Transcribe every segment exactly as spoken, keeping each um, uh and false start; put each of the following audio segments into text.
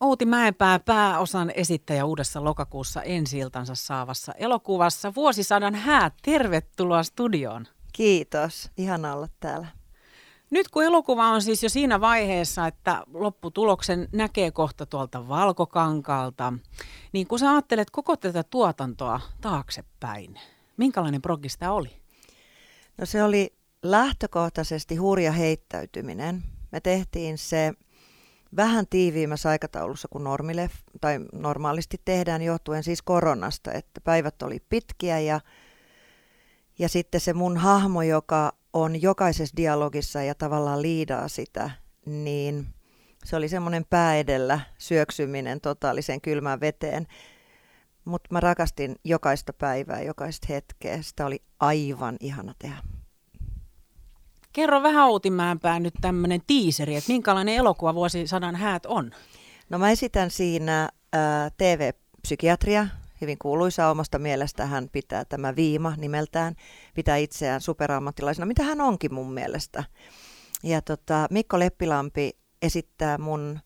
Outi Mäenpää, pääosan esittäjä uudessa lokakuussa ensi-iltansa saavassa elokuvassa Vuosisadan häät. Tervetuloa studioon. Kiitos. Ihana olla täällä. Nyt kun elokuva on siis jo siinä vaiheessa, että lopputuloksen näkee kohta tuolta valkokankaalta, niin kun sä ajattelet koko tätä tuotantoa taaksepäin, minkälainen progi sitä oli? No se oli lähtökohtaisesti hurja heittäytyminen. Me tehtiin se vähän tiiviimmässä aikataulussa kuin normile, tai normaalisti tehdään johtuen siis koronasta, että päivät oli pitkiä ja, ja sitten se mun hahmo, joka on jokaisessa dialogissa ja tavallaan liidaa sitä, niin se oli semmoinen pää edellä syöksyminen totaaliseen kylmään veteen. Mutta mä rakastin jokaista päivää, jokaista hetkeä. Sitä oli aivan ihana tehdä. Kerro vähän Outi Mäenpää nyt tämmöinen tiiseri, että minkälainen elokuva Vuosisadan häät on? No mä esitän siinä ää, T V-psykiatria, hyvin kuuluisa omasta mielestä. Hän pitää tämä Viima nimeltään, pitää itseään superammattilaisena, mitä hän onkin mun mielestä. Ja tota, Mikko Leppilampi esittää mun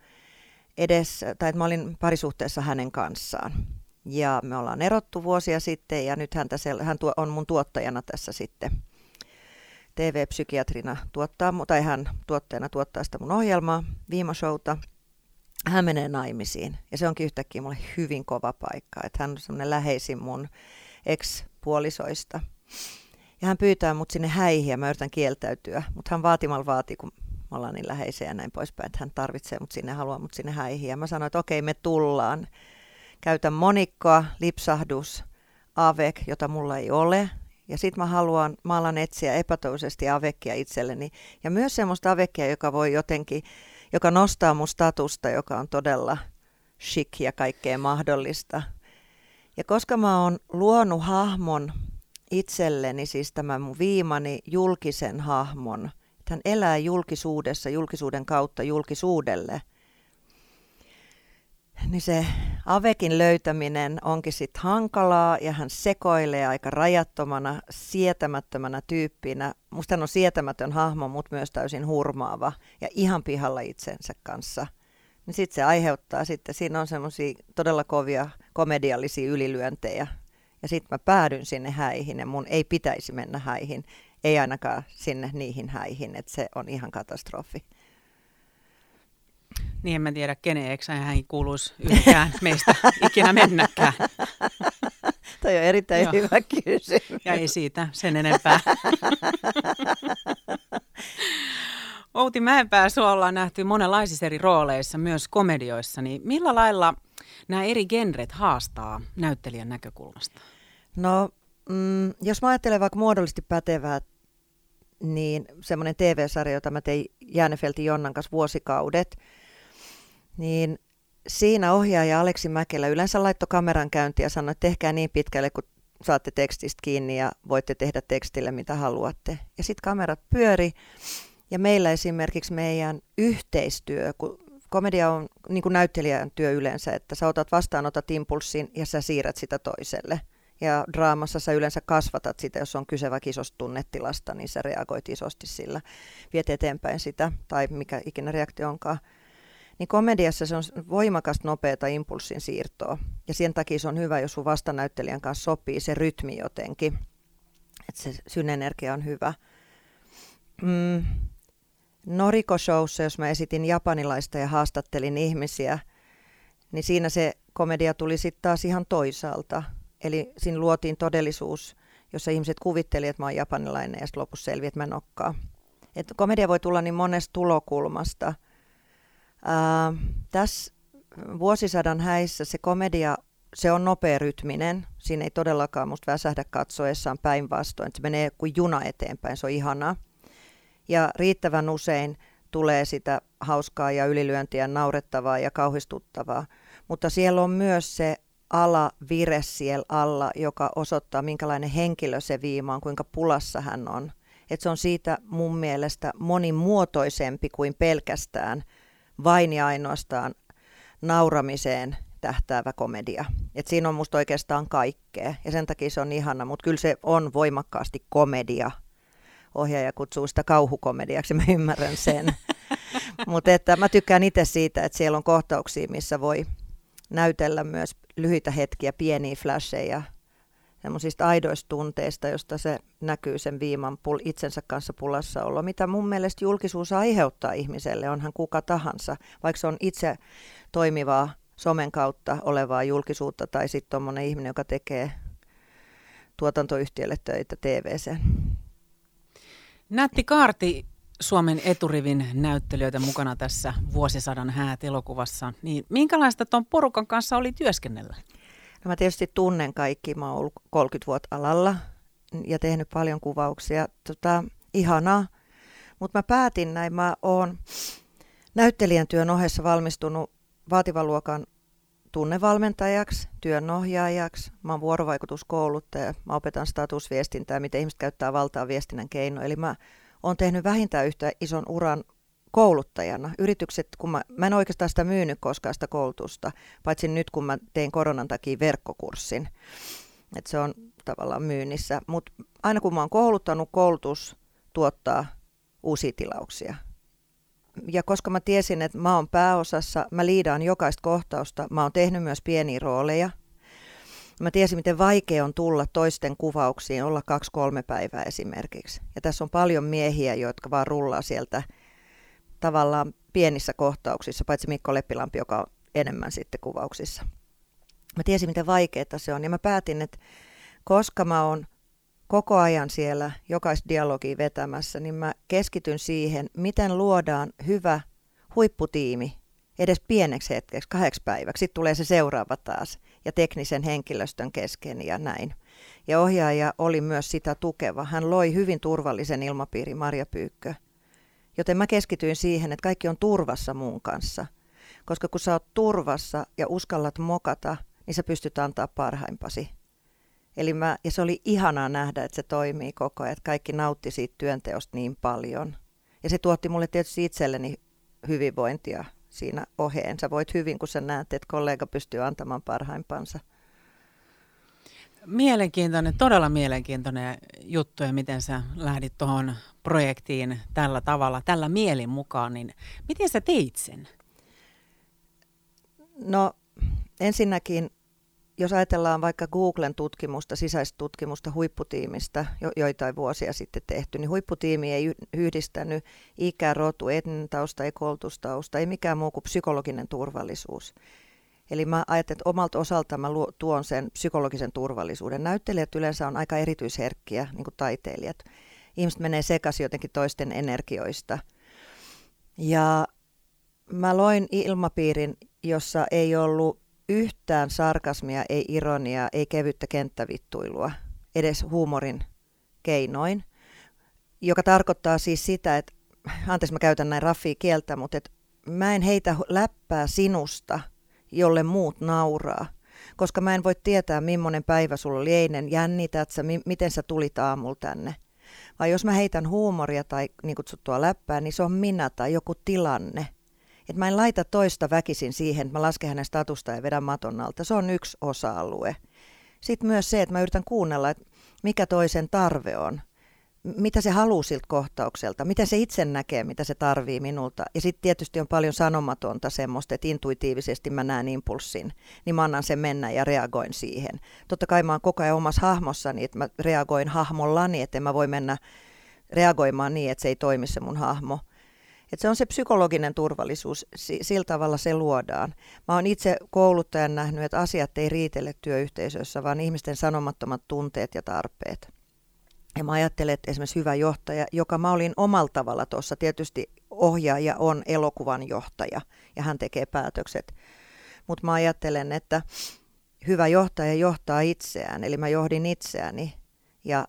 edes, tai että mä olin parisuhteessa hänen kanssaan. Ja me ollaan erottu vuosia sitten ja nyt häntä sel- hän tuo, on mun tuottajana tässä sitten. T V-psykiatrina tuottaa, tai hän tuotteena tuottaa sitä mun ohjelmaa, Viimashowta. Hän menee naimisiin ja se onkin yhtäkkiä mulle hyvin kova paikka. Että hän on semmoinen läheisin mun ex-puolisoista. Ja hän pyytää mut sinne häihin ja mä yritän kieltäytyä. Mutta hän vaatimalla vaatii, kun me ollaan niin läheisiä ja näin poispäin, että hän tarvitsee mut sinne, haluaa mut sinne häihin. Ja mä sanoin, että okei, me tullaan. Käytän monikkoa, lipsahdus, avek, jota mulla ei ole. Ja sit mä haluan, mä alan etsiä epätoisesti avekia itselleni. Ja myös semmoista avekia, joka voi jotenkin, joka nostaa mun statusta, joka on todella chic ja kaikkea mahdollista. Ja koska mä oon luonut hahmon itselleni, siis tämän mun viimani julkisen hahmon, että hän elää julkisuudessa, julkisuuden kautta julkisuudelle, niin se avekin löytäminen onkin sitten hankalaa ja hän sekoilee aika rajattomana, sietämättömänä tyyppinä. Musta hän on sietämätön hahmo, mutta myös täysin hurmaava ja ihan pihalla itsensä kanssa. Niin sitten se aiheuttaa sitten, siinä on semmoisia todella kovia komediallisia ylilyöntejä. Ja sitten mä päädyin sinne häihin ja mun ei pitäisi mennä häihin, ei ainakaan sinne niihin häihin, että se on ihan katastrofi. Niin en mä tiedä kenen, eikö hän kuuluisi yhdenkään meistä ikinä mennäkään. Toi on erittäin Joo. hyvä kysymys. Ja ei siitä sen enempää. Outi Mäenpää, sua ollaan nähty monenlaisissa eri rooleissa, myös komedioissa. Niin millä lailla nämä eri genret haastaa näyttelijän näkökulmasta? No, mm, jos mä ajattelen vaikka muodollisesti pätevää, niin semmoinen T V-sarja, jota mä tein Jänefeltin Jonnankas vuosikaudet, niin siinä ohjaaja Aleksi Mäkelä yleensä laittoi kameran käyntiin ja sanoi, että tehkää niin pitkälle, kun saatte tekstistä kiinni ja voitte tehdä tekstille, mitä haluatte. Ja sitten kamerat pyöri ja meillä esimerkiksi meidän yhteistyö, kun komedia on niin kuin näyttelijän työ yleensä, että sä otat vastaan, otat impulssin ja sä siirrät sitä toiselle. Ja draamassa sä yleensä kasvatat sitä, jos on kyse vaikka isosta tunnetilasta, niin sä reagoit isosti sillä, viet eteenpäin sitä, tai mikä ikinä reaktio onkaan. Niin komediassa se on voimakasta, nopeata impulssin siirtoa. Ja sen takia se on hyvä, jos sun vastanäyttelijän kanssa sopii se rytmi jotenkin. Että se synergia on hyvä. Mm. Noriko-showssa, jos mä esitin japanilaista ja haastattelin ihmisiä, niin siinä se komedia tuli sitten taas ihan toisaalta. Eli siinä luotiin todellisuus, jossa ihmiset kuvittelivat, että mä oon japanilainen ja sitten lopussa selviä, että mä en olekaan. Et komedia voi tulla niin monesta tulokulmasta. Ää, tässä Vuosisadan häissä se komedia, se on nopearytminen. Siinä ei todellakaan musta väsähdä katsoessaan, päinvastoin. Se menee kuin juna eteenpäin, se on ihanaa. Ja riittävän usein tulee sitä hauskaa ja ylilyöntiä, naurettavaa ja kauhistuttavaa. Mutta siellä on myös se alavire siellä alla, joka osoittaa, minkälainen henkilö se Viima on, kuinka pulassa hän on. Et se on siitä mun mielestä monimuotoisempi kuin pelkästään vain ja ainoastaan nauramiseen tähtäävä komedia. Et siinä on musta oikeastaan kaikkea ja sen takia se on ihana, mutta kyllä se on voimakkaasti komedia. Ohjaaja kutsuu sitä kauhukomediaksi, mä ymmärrän sen. Mutta mä tykkään itse siitä, että siellä on kohtauksia, missä voi näytellä myös lyhyitä hetkiä, pieniä flasheja, semmoisista aidoista tunteista, josta se näkyy sen viiman pul- itsensä kanssa pulassa olla, mitä mun mielestä julkisuus aiheuttaa ihmiselle, onhan kuka tahansa, vaikka se on itse toimivaa somen kautta olevaa julkisuutta tai sitten tuommoinen ihminen, joka tekee tuotantoyhtiölle töitä T V:seen. Nätti kaarti Suomen eturivin näyttelijöitä mukana tässä Vuosisadan häät-elokuvassa. Niin, minkälaista tuon porukan kanssa oli työskennellä? No mä tietysti tunnen kaikki. Mä oon ollut kolmekymmentä vuotta alalla ja tehnyt paljon kuvauksia. Tota, ihanaa. Mutta mä päätin näin. Mä oon näyttelijän työn ohessa valmistunut vaativan luokan tunnevalmentajaksi, työnohjaajaksi. Mä oon vuorovaikutuskouluttaja. Mä opetan statusviestintää, miten ihmiset käyttää valtaa viestinnän keinoin. Eli mä oon tehnyt vähintään yhtä ison uran kouluttajana. Yritykset, kun mä, mä en oikeastaan sitä myynyt koskaan sitä koulutusta, paitsi nyt kun mä tein koronan takia verkkokurssin. Et se on tavallaan myynnissä. Mutta aina kun mä oon kouluttanut, koulutus tuottaa uusia tilauksia. Ja koska mä tiesin, että mä oon pääosassa, mä liidaan jokaista kohtausta, mä oon tehnyt myös pieniä rooleja. Mä tiesin, miten vaikea on tulla toisten kuvauksiin, olla kaksi-kolme päivää esimerkiksi. Ja tässä on paljon miehiä, jotka vaan rullaa sieltä tavallaan pienissä kohtauksissa, paitsi Mikko Leppilampi, joka on enemmän sitten kuvauksissa. Mä tiesin, miten vaikeaa se on, ja mä päätin, että koska mä oon koko ajan siellä jokaista dialogia vetämässä, niin mä keskityn siihen, miten luodaan hyvä huipputiimi edes pieneksi hetkeksi, kahdeksi päiväksi. Sitten tulee se seuraava taas, ja teknisen henkilöstön kesken ja näin. Ja ohjaaja oli myös sitä tukeva. Hän loi hyvin turvallisen ilmapiirin, Marja Pyykkö. Joten mä keskityin siihen, että kaikki on turvassa mun kanssa. Koska kun sä oot turvassa ja uskallat mokata, niin sä pystyt antaa parhaimpasi. Eli mä, ja se oli ihanaa nähdä, että se toimii koko ajan, että kaikki nautti siitä työnteosta niin paljon. Ja se tuotti mulle tietysti itselleni hyvinvointia siinä oheen. Sä voit hyvin, kun sä näet, että kollega pystyy antamaan parhaimpansa. Mielenkiintoinen, todella mielenkiintoinen juttu, ja miten sä lähdit tuohon projektiin tällä tavalla, tällä mielin mukaan, niin miten sä teit sen? No ensinnäkin, jos ajatellaan vaikka Googlen tutkimusta, sisäistä tutkimusta huipputiimistä, jo, joitain vuosia sitten tehty, niin huipputiimi ei yhdistänyt ikä, rotu, etninen tausta, ei koulutustausta, ei mikään muu kuin psykologinen turvallisuus. Eli mä ajattelen, että omalta osalta mä tuon sen psykologisen turvallisuuden. Näyttelijät yleensä on aika erityisherkkiä, niin kuin taiteilijat. Ihmiset menee sekaisin jotenkin toisten energioista. Ja mä loin ilmapiirin, jossa ei ollut yhtään sarkasmia, ei ironiaa, ei kevyttä kenttävittuilua, edes huumorin keinoin. Joka tarkoittaa siis sitä, että, anteeksi mä käytän näin raffia kieltä, mutta et, mä en heitä läppää sinusta, jolle muut nauraa. Koska mä en voi tietää, millainen päivä sulla oli eilen, jännität sä, mi- miten sä tulit aamulla tänne. Vai jos mä heitän huumoria tai niin kutsuttua läppää, niin se on minä tai joku tilanne. Et mä en laita toista väkisin siihen, että mä lasken hänen statusta ja vedän maton alta. Se on yksi osa-alue. Sitten myös se, että mä yritän kuunnella, että mikä toisen tarve on. Mitä se haluaa siltä kohtaukselta, miten se itse näkee, mitä se tarvii minulta. Ja sitten tietysti on paljon sanomatonta semmoista, että intuitiivisesti mä näen impulssin, niin mä annan sen mennä ja reagoin siihen. Totta kai mä oon koko ajan omassa hahmossani, että mä reagoin hahmollani, että mä voi mennä reagoimaan niin, että se ei toimi se mun hahmo. Et se on se psykologinen turvallisuus, sillä tavalla se luodaan. Mä oon itse kouluttajan nähnyt, että asiat ei riitele työyhteisössä, vaan ihmisten sanomattomat tunteet ja tarpeet. Ja mä ajattelen, että esimerkiksi hyvä johtaja, joka mä olin omalla tavalla tuossa, tietysti ohjaaja on elokuvan johtaja ja hän tekee päätökset. Mutta mä ajattelen, että hyvä johtaja johtaa itseään, eli mä johdin itseäni ja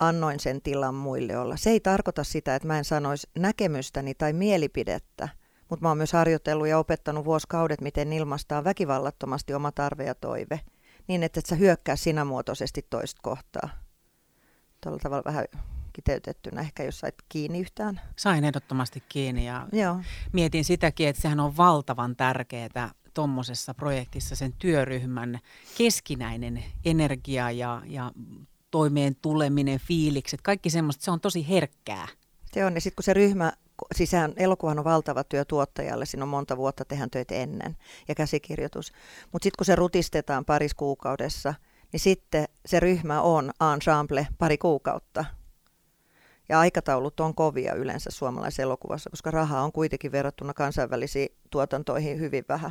annoin sen tilan muille olla. Se ei tarkoita sitä, että mä en sanoisi näkemystäni tai mielipidettä, mutta mä oon myös harjoitellut ja opettanut vuosikaudet, miten ilmaistaan väkivallattomasti oma tarve ja toive, niin että et sä hyökkää sinämuotoisesti toista kohtaa. Tuolla tavalla vähän kiteytettynä ehkä, jos sait kiinni yhtään. Sain ehdottomasti kiinni ja Joo. mietin sitäkin, että sehän on valtavan tärkeää tuommoisessa projektissa sen työryhmän keskinäinen energia ja, ja toimeen tuleminen, fiilikset, kaikki semmoista, se on tosi herkkää. Se on, ja sitten kun se ryhmä siis sehän, elokuvahan on valtava työ tuottajalle, siinä on monta vuotta tehdään töitä ennen ja käsikirjoitus. Mutta sitten kun se rutistetaan parissa kuukaudessa, niin sitten se ryhmä on ensemble pari kuukautta. Ja aikataulut on kovia yleensä suomalaisessa elokuvassa, koska rahaa on kuitenkin verrattuna kansainvälisiin tuotantoihin hyvin vähän.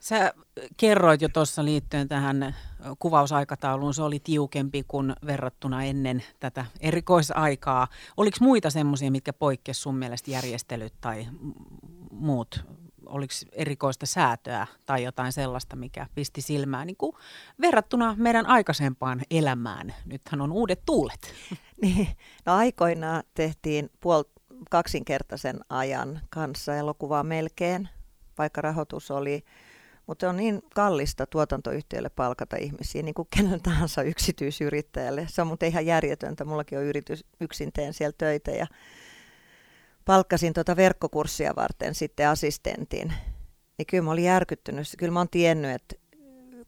Sä kerroit jo tuossa liittyen tähän kuvausaikatauluun, se oli tiukempi kuin verrattuna ennen tätä erikoisaikaa. Oliko muita semmoisia, mitkä poikkesi sun mielestä järjestelyt tai muut? Oliko erikoista säätöä tai jotain sellaista, mikä pisti silmään niin kuin verrattuna meidän aikaisempaan elämään? Nythän on uudet tuulet. Niin, no aikoinaan tehtiin puol- kaksinkertaisen ajan kanssa elokuvaa melkein, vaikka rahoitus oli. Mutta on niin kallista tuotantoyhtiölle palkata ihmisiä, niin kuin kenelle tahansa yksityisyrittäjälle. Se on muuten ihan järjetöntä. Mullakin on yritys, yksin teen siellä töitä ja palkkasin tuota verkkokurssia varten sitten assistentin. Niin kyllä mä olin järkyttynyt. Kyllä mä oon tiennyt, että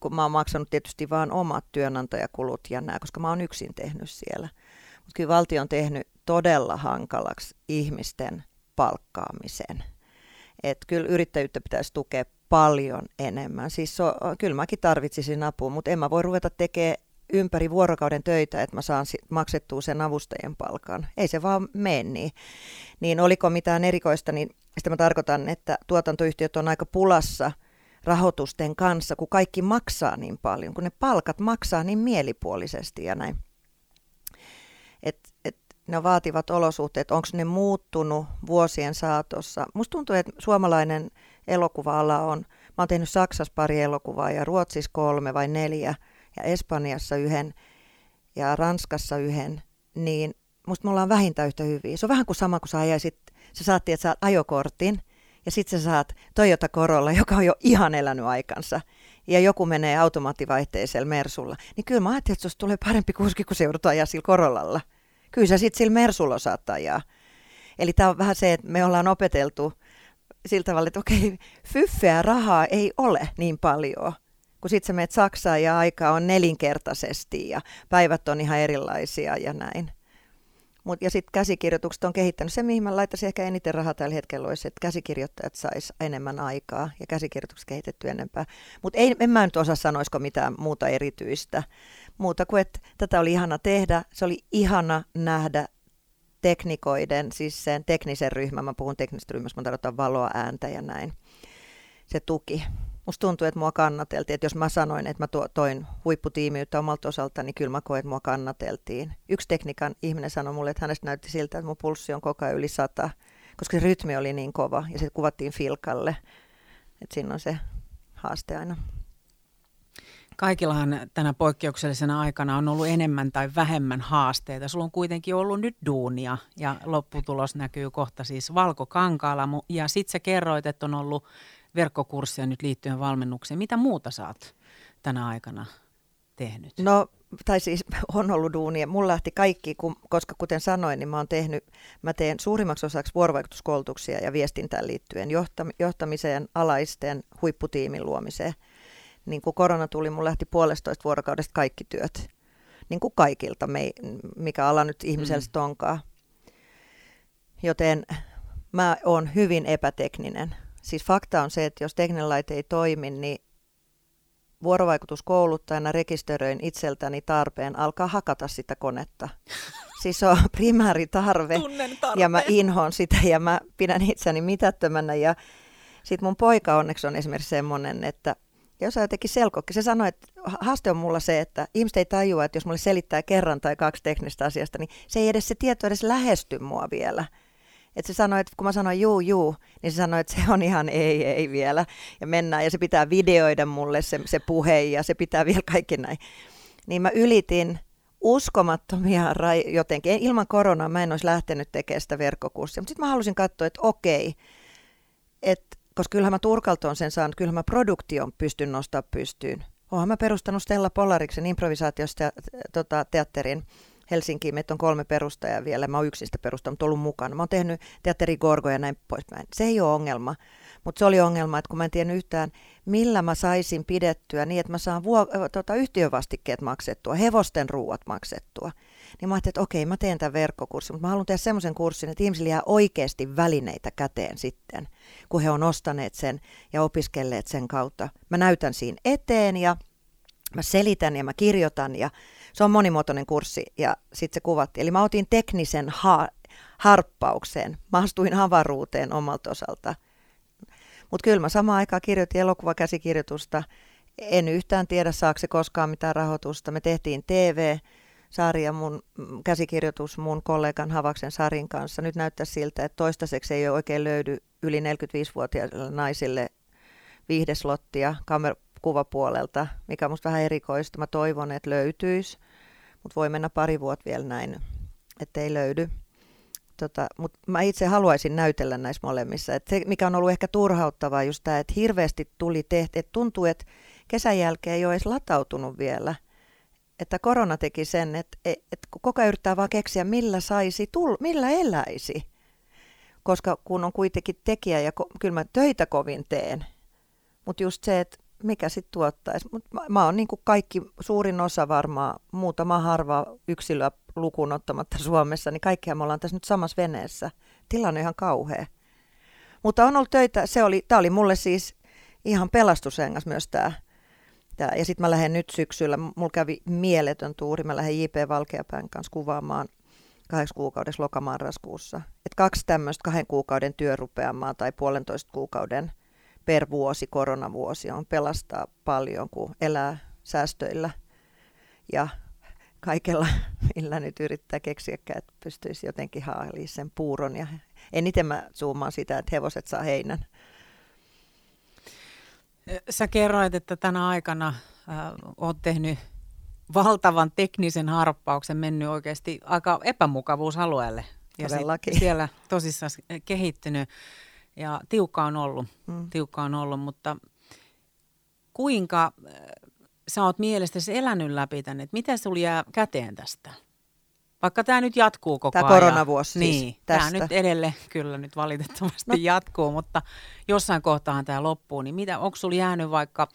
kun mä oon maksanut tietysti vaan omat työnantajakulut ja nämä, koska mä oon yksin tehnyt siellä. Mutta kyllä valtio on tehnyt todella hankalaksi ihmisten palkkaamisen. Että kyllä yrittäjyyttä pitäisi tukea paljon enemmän. Siis so, kyllä mäkin tarvitsisin apua, mutta en mä voi ruveta tekemään ympäri vuorokauden töitä, että mä saan maksettua sen avustajien palkan. Ei se vaan mene niin. Niin oliko mitään erikoista, niin sitä mä tarkoitan, että tuotantoyhtiöt on aika pulassa rahoitusten kanssa, kun kaikki maksaa niin paljon, kun ne palkat maksaa niin mielipuolisesti ja näin. Että et, ne vaativat olosuhteet, onko ne muuttunut vuosien saatossa. Musta tuntuu, että suomalainen elokuva-ala on, mä oon tehnyt Saksassa pari elokuvaa ja Ruotsissa kolme vai neljä ja Espanjassa yhden ja Ranskassa yhden, niin musta me ollaan vähintään yhtä hyviä. Se on vähän kuin sama, kun sä ajaisit, sä saat, että saat ajokortin ja sit sä saat Toyota Corolla, joka on jo ihan elänyt aikansa ja joku menee automaattivaihteisella Mersulla, niin kyllä mä ajattelin, että se tulee parempi kuski, kun se joudut ajaa sillä Corollalla. Kyllä sä sit sillä Mersulla saat ajaa. Eli tää on vähän se, että me ollaan opeteltu sillä tavalla, että okei, fyffeä rahaa ei ole niin paljon, kun sitten sä menet Saksaan ja aikaa on nelinkertaisesti ja päivät on ihan erilaisia ja näin. Mut, ja sitten käsikirjoitukset on kehittänyt. Se, mihin mä laittaisin ehkä eniten rahaa tällä hetkellä, olisi, että käsikirjoittajat sais enemmän aikaa ja käsikirjoitukset kehitetty enempää. Mutta en mä nyt osaa sanoisiko mitään muuta erityistä. Muuta kuin, että tätä oli ihana tehdä, se oli ihana nähdä teknikoiden, siis sen teknisen ryhmän, mä puhun teknisestä ryhmästä, mä tarvitaan valoa, ääntä ja näin, se tuki. Musta tuntuu, että mua kannateltiin, että jos mä sanoin, että mä toin huipputiimiyttä omalta osalta, niin kyllä mä koen, että mua kannateltiin. Yksi tekniikan ihminen sanoi mulle, että hänestä näytti siltä, että mun pulssi on koko ajan yli sata, koska se rytmi oli niin kova ja se kuvattiin filkalle, että siinä on se haaste aina. Kaikillahan tänä poikkeuksellisena aikana on ollut enemmän tai vähemmän haasteita. Sulla on kuitenkin ollut nyt duunia ja lopputulos näkyy kohta siis valkokankaalla. Ja sit sä kerroit, että on ollut verkkokurssia nyt liittyen valmennukseen. Mitä muuta sä oot tänä aikana tehnyt? No, tai siis on ollut duunia. Mulla lähti kaikki, kun, koska kuten sanoin, niin mä oon tehnyt, mä teen suurimmaksi osaksi vuorovaikutuskoulutuksia ja viestintään liittyen johtamiseen, alaisten, huipputiimin luomiseen. Niin kun korona tuli, mun lähti puolestoista vuorokaudesta kaikki työt. Niin kuin kaikilta, me ei, mikä ala nyt ihmisellä mm. onkaan. Joten mä oon hyvin epätekninen. Siis fakta on se, että jos tekninen laite ei toimi, niin vuorovaikutuskouluttajana rekisteröin itseltäni tarpeen alkaa hakata sitä konetta. Siis se on primääritarve. Tunnen tarpeen. Ja mä inhoon sitä ja mä pidän itseni mitättömänä. Ja sit mun poika onneksi on esimerkiksi semmonen, että jos on jotenkin selkokki. Se sanoi, että haaste on mulla se, että ihmiset ei tajua, että jos mulle selittää kerran tai kaksi teknistä asiasta, niin se ei edes se tieto edes lähesty mua vielä. Että se sanoi, että kun mä sanoin juu, juu, niin se sanoi, että se on ihan ei, ei vielä. Ja mennään ja se pitää videoida mulle se, se puhe ja se pitää vielä kaikki näin. Niin mä ylitin uskomattomia ra- jotenkin. Ilman koronaa mä en olisi lähtenyt tekemään sitä verkkokurssia. Mutta sitten mä halusin katsoa, että okei, että koska kyllähän mä Turkalta on sen saanut, kyllähän mä produktion pystyn nostaa pystyyn. Oonhan mä perustanut Stella Polariksen improvisaatiosta tota, teatterin Helsinkiin. Meitä on kolme perustajaa vielä. Mä oon yksin sitä perustanut, mutta ollut mukana. Mä oon tehnyt teatteri Gorgo ja näin poispäin. Se ei ole ongelma, mutta se oli ongelma, että kun mä en tiennyt yhtään, millä mä saisin pidettyä niin, että mä saan vuo- tota, yhtiövastikkeet maksettua, hevosten ruuat maksettua. niin mä ajattelin, että okei, mä teen tämän verkkokurssin, mutta mä haluan tehdä semmoisen kurssin, että ihmisillä jää oikeasti välineitä käteen sitten, kun he on ostaneet sen ja opiskelleet sen kautta. Mä näytän siinä eteen ja mä selitän ja mä kirjoitan ja se on monimuotoinen kurssi ja sitten se kuvattiin. Eli mä otin teknisen ha- harppaukseen, mä astuin avaruuteen omalta osalta. Mutta kyllä mä samaan aikaan kirjoitin elokuvakäsikirjoitusta. En yhtään tiedä, saako se koskaan mitään rahoitusta. Me tehtiin T V-sarja, mun käsikirjoitus mun kollegan Havaksen Sarin kanssa. Nyt näyttää siltä, että toistaiseksi ei oikein löydy yli neljäkymmentäviisivuotiaille naisille viihdeslottia kamer-kuvapuolelta, mikä on musta vähän erikoista. Mä toivon, että löytyisi, mutta voi mennä pari vuotta vielä näin, ettei löydy. Tota, mutta mä itse haluaisin näytellä näissä molemmissa. Et se, mikä on ollut ehkä turhauttavaa, just tämä, että hirveästi tuli tehty, että tuntuu, että kesän jälkeen ei ole edes latautunut vielä. Että korona teki sen, että et koko ajan yrittää vaan keksiä, millä saisi, tull, millä eläisi. Koska kun on kuitenkin tekijä ja ko, kyllä mä töitä kovin teen. Mutta just se, että mikä sitten tuottaisi. Mut mä, mä oon niin kuin kaikki, suurin osa varmaan, muutama harva yksilöä lukuun ottamatta Suomessa, niin kaikkihan me ollaan tässä nyt samassa veneessä. Tilanne on ihan kauhea. Mutta on ollut töitä, se oli, tämä oli mulle siis ihan pelastusrengas myös tämä. Tää. Ja sitten mä lähden nyt syksyllä, mulla kävi mieletön tuuri, mä lähden J P Valkeapään kanssa kuvaamaan kahdeksi kuukaudessa lokamarraskuussa. Että kaksi tämmöistä kahden kuukauden työrupeamaa tai puolentoista kuukauden per vuosi, koronavuosi on pelastaa paljon, kun elää säästöillä ja kaikella, millä nyt yrittää keksiäkään, että pystyisi jotenkin haaliin sen puuron. Ja eniten mä zoomaan sitä, että hevoset saa heinän. Sä kerroit, että tänä aikana äh, oot tehnyt valtavan teknisen harppauksen, mennyt oikeasti aika epämukavuusalueelle. Ja sit siellä tosissaan kehittynyt ja tiukka on ollut, mm. tiukka on ollut, mutta kuinka... Äh, Sä oot mielestäsi elänyt läpi tänne, että mitä sulla jää käteen tästä? Vaikka tämä nyt jatkuu koko ajan. Tämä koronavuosi siis niin, tästä. Tämä nyt edelleen kyllä nyt valitettavasti no. jatkuu, mutta jossain kohtaan tämä loppuu. Niin mitä, onko sulla jäänyt vaikka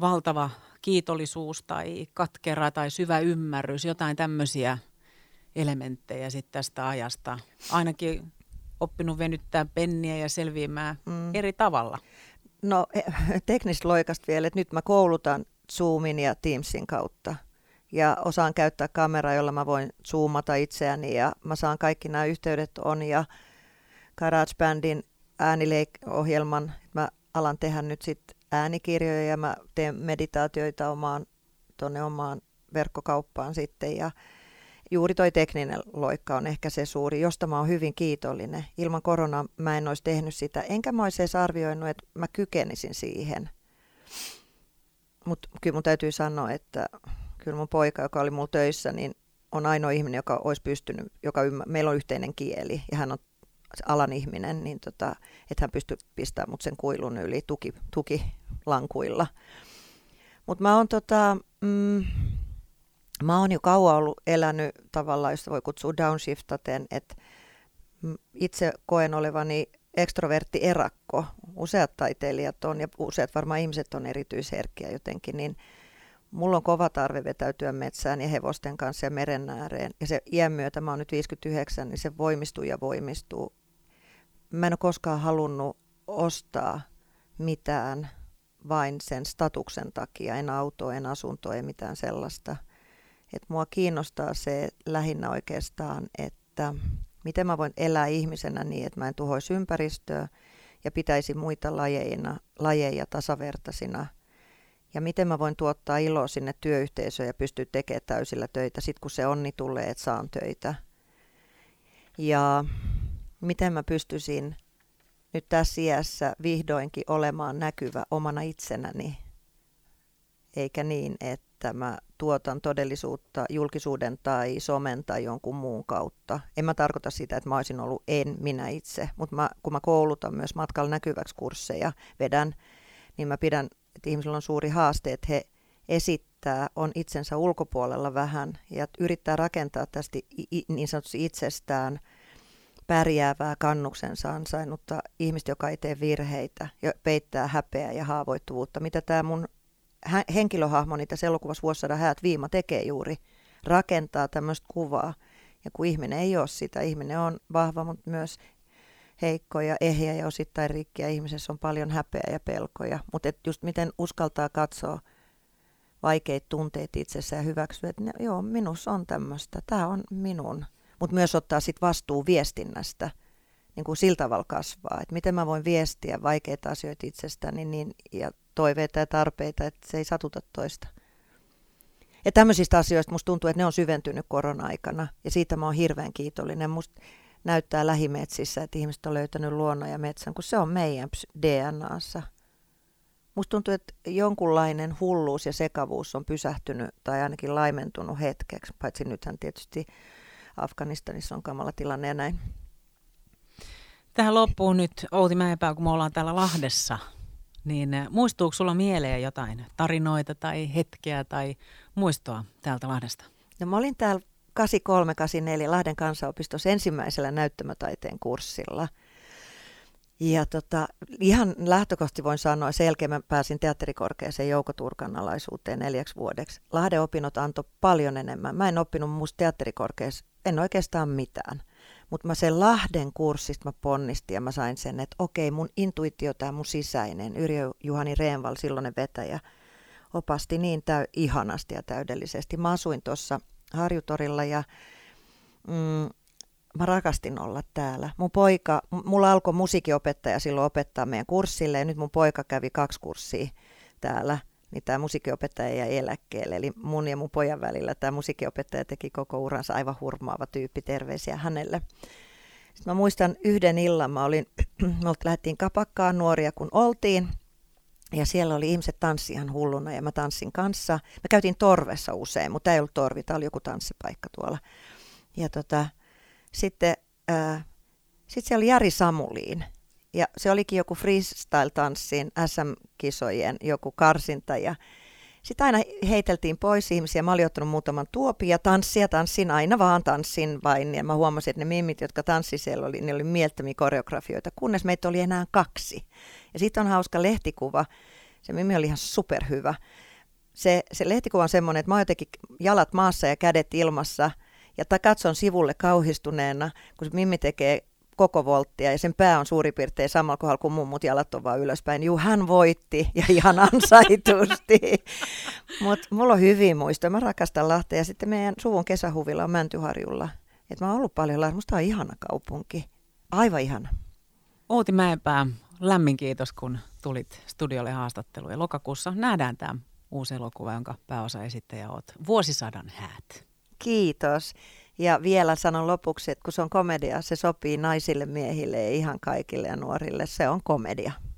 valtava kiitollisuus tai katkera tai syvä ymmärrys, jotain tämmöisiä elementtejä sitten tästä ajasta? Ainakin oppinut venyttää penniä ja selviämään mm. eri tavalla. No teknistä loikasta vielä, että nyt mä koulutan Zoomin ja Teamsin kautta. Ja osaan käyttää kameraa, jolla mä voin zoomata itseäni ja mä saan kaikki nämä yhteydet on ja GarageBandin äänileik-ohjelman. Mä alan tehdä nyt sitten äänikirjoja ja mä teen meditaatioita omaan, tonne omaan verkkokauppaan sitten. Ja juuri toi tekninen loikka on ehkä se suuri, josta mä oon hyvin kiitollinen. Ilman koronaa mä en olisi tehnyt sitä, enkä mä olisi edes arvioinut, että mä kykenisin siihen. Mutta kyllä mun täytyy sanoa, että kyllä mun poika, joka oli mulla töissä, niin on ainoa ihminen, joka olisi pystynyt, joka ymmär... meillä on yhteinen kieli ja hän on alan ihminen, niin tota, että hän pystyy pistämään mut sen kuilun yli tuki, tukilankuilla. Mutta mä oon tota, mm, mä oon jo kauan ollut elänyt tavallaan, josta voi kutsua downshiftaten, että itse koen olevani ekstrovertti erakko. Useat taiteilijat on ja useat varmaan ihmiset on erityisherkkiä jotenkin, niin mulla on kova tarve vetäytyä metsään ja hevosten kanssa ja meren ääreen. Ja se iän myötä, mä oon nyt viisikymmentäyhdeksän, niin se voimistuu ja voimistuu. Mä en ole koskaan halunnut ostaa mitään vain sen statuksen takia, en autoa, en asuntoa, ei mitään sellaista. Et mua kiinnostaa se lähinnä oikeastaan, että miten mä voin elää ihmisenä niin, että mä en tuhoisi ympäristöä ja pitäisi muita lajeina, lajeja tasavertaisina. Ja miten mä voin tuottaa iloa sinne työyhteisöön ja pystyä tekemään täysillä töitä, sit kun se onni tulee, että saan töitä. Ja miten mä pystyisin nyt tässä iässä vihdoinkin olemaan näkyvä omana itsenäni, eikä niin, että mä tuotan todellisuutta julkisuuden tai somen tai jonkun muun kautta. En mä tarkoita sitä, että mä olisin ollut en minä itse, mutta mä, kun mä koulutan myös matkalla näkyväksi kursseja, vedän, niin mä pidän, että ihmisillä on suuri haaste, että he esittää, on itsensä ulkopuolella vähän ja yrittää rakentaa tästä niin sanotusti itsestään pärjäävää, kannuksensa ansainnutta ihmistä, joka ei tee virheitä ja peittää häpeää ja haavoittuvuutta, mitä tämä mun henkilöhahmoni tässä elokuvassa Vuosisadan häät Viima tekee juuri. rakentaa tämmöistä kuvaa. Ja kun ihminen ei ole sitä, ihminen on vahva, mutta myös heikko ja ehjä ja osittain rikki, ja ihmisessä on paljon häpeä ja pelkoja. Mutta just miten uskaltaa katsoa vaikeita tunteita itsessä ja hyväksyä, että ne, joo, minussa on tämmöistä, tämä on minun. Mutta myös ottaa sit vastuu viestinnästä, niin kuin sillä tavalla kasvaa, että miten mä voin viestiä vaikeita asioita itsestäni niin, ja toiveita ja tarpeita, että se ei satuta toista. Ja tämmöisistä asioista musta tuntuu, että ne on syventynyt korona-aikana, ja siitä mä oon hirveän kiitollinen. Musta näyttää lähimetsissä, että ihmiset on löytänyt luonnon ja metsän, kun se on meidän D N A:ssa. Musta tuntuu, että jonkunlainen hulluus ja sekavuus on pysähtynyt tai ainakin laimentunut hetkeksi, paitsi nythän tietysti Afganistanissa on kamala tilanne ja näin. Tähän loppuun nyt, Outi Mäenpää, kun me ollaan täällä Lahdessa, niin muistuuko sulla mieleen jotain tarinoita tai hetkeä tai muistoa täältä Lahdesta? No mä olin täällä kahdeksankymmentäkolme kahdeksankymmentäneljä Lahden kansanopistossa ensimmäisellä näyttämötaiteen kurssilla. Ja tota, ihan lähtökohti voin sanoa, että sen jälkeen mä pääsin teatterikorkeaseen joukoturkanalaisuuteen neljäksi vuodeksi. Lahden opinnot antoi paljon enemmän. Mä en oppinut musta teatterikorkeassa, en oikeastaan mitään. Mutta mä sen Lahden kurssista mä ponnistin ja mä sain sen, että okei, mun intuitio, tämä mun sisäinen, Yrjö Juhani Reenval, silloinen vetäjä, opasti niin täy- ihanasti ja täydellisesti. Mä asuin tuossa Harjutorilla ja mm, mä rakastin olla täällä. Mun poika, mulla alkoi musiikinopettaja silloin opettaa meidän kurssille ja nyt mun poika kävi kaksi kurssia täällä. Niin tämä musiikinopettaja jäi eläkkeelle, eli mun ja mun pojan välillä tämä musiikinopettaja teki koko uransa, aivan hurmaava tyyppi, terveisiä hänelle. Sitten mä muistan yhden illan, mä olin, me lähdettiin kapakkaan nuoria kun oltiin, ja siellä oli ihmiset tanssi ihan hulluna, ja mä tanssin kanssa. Me käytiin torvessa usein, mutta ei ollut torvi, tää oli joku tanssipaikka tuolla. Ja tota, sitten ää, sit siellä oli Jari Samuliin. Ja se olikin joku freestyle-tanssin, S M-kisojen, joku karsinta. Ja sitten aina heiteltiin pois ihmisiä. Mä olin ottanut muutaman tuopin ja tanssia tanssin, aina vaan tanssin vain. Ja mä huomasin, että ne mimmit, jotka tanssi siellä oli, ne oli mielettömiä koreografioita, kunnes meitä oli enää kaksi. Ja siitä on hauska lehtikuva. Se mimmi oli ihan superhyvä. Se, se lehtikuva on semmoinen, että mä oon jotenkin jalat maassa ja kädet ilmassa. Ja katson sivulle kauhistuneena, kun se mimmi tekee koko volttia ja sen pää on suurin piirtein samalla kohdalla kuin mummut, jalat on vaan ylöspäin. Juu, hän voitti ja ihan ansaitusti. Mutta mulla on hyviä muistoja. Mä rakastan Lahtea ja sitten meidän suvun kesähuvilla on Mäntyharjulla. Et mä oon ollut paljon Lahdessa. Musta on ihana kaupunki. Aivan ihana. Outi Mäenpää, lämmin kiitos kun tulit studiolle haastatteluun. Lokakuussa nähdään tämä uusi elokuva, jonka pääosaesittäjä oot. Vuosisadan häät. Kiitos. Ja vielä sanon lopuksi, että kun se on komedia, se sopii naisille, miehille ja ihan kaikille ja nuorille. Se on komedia.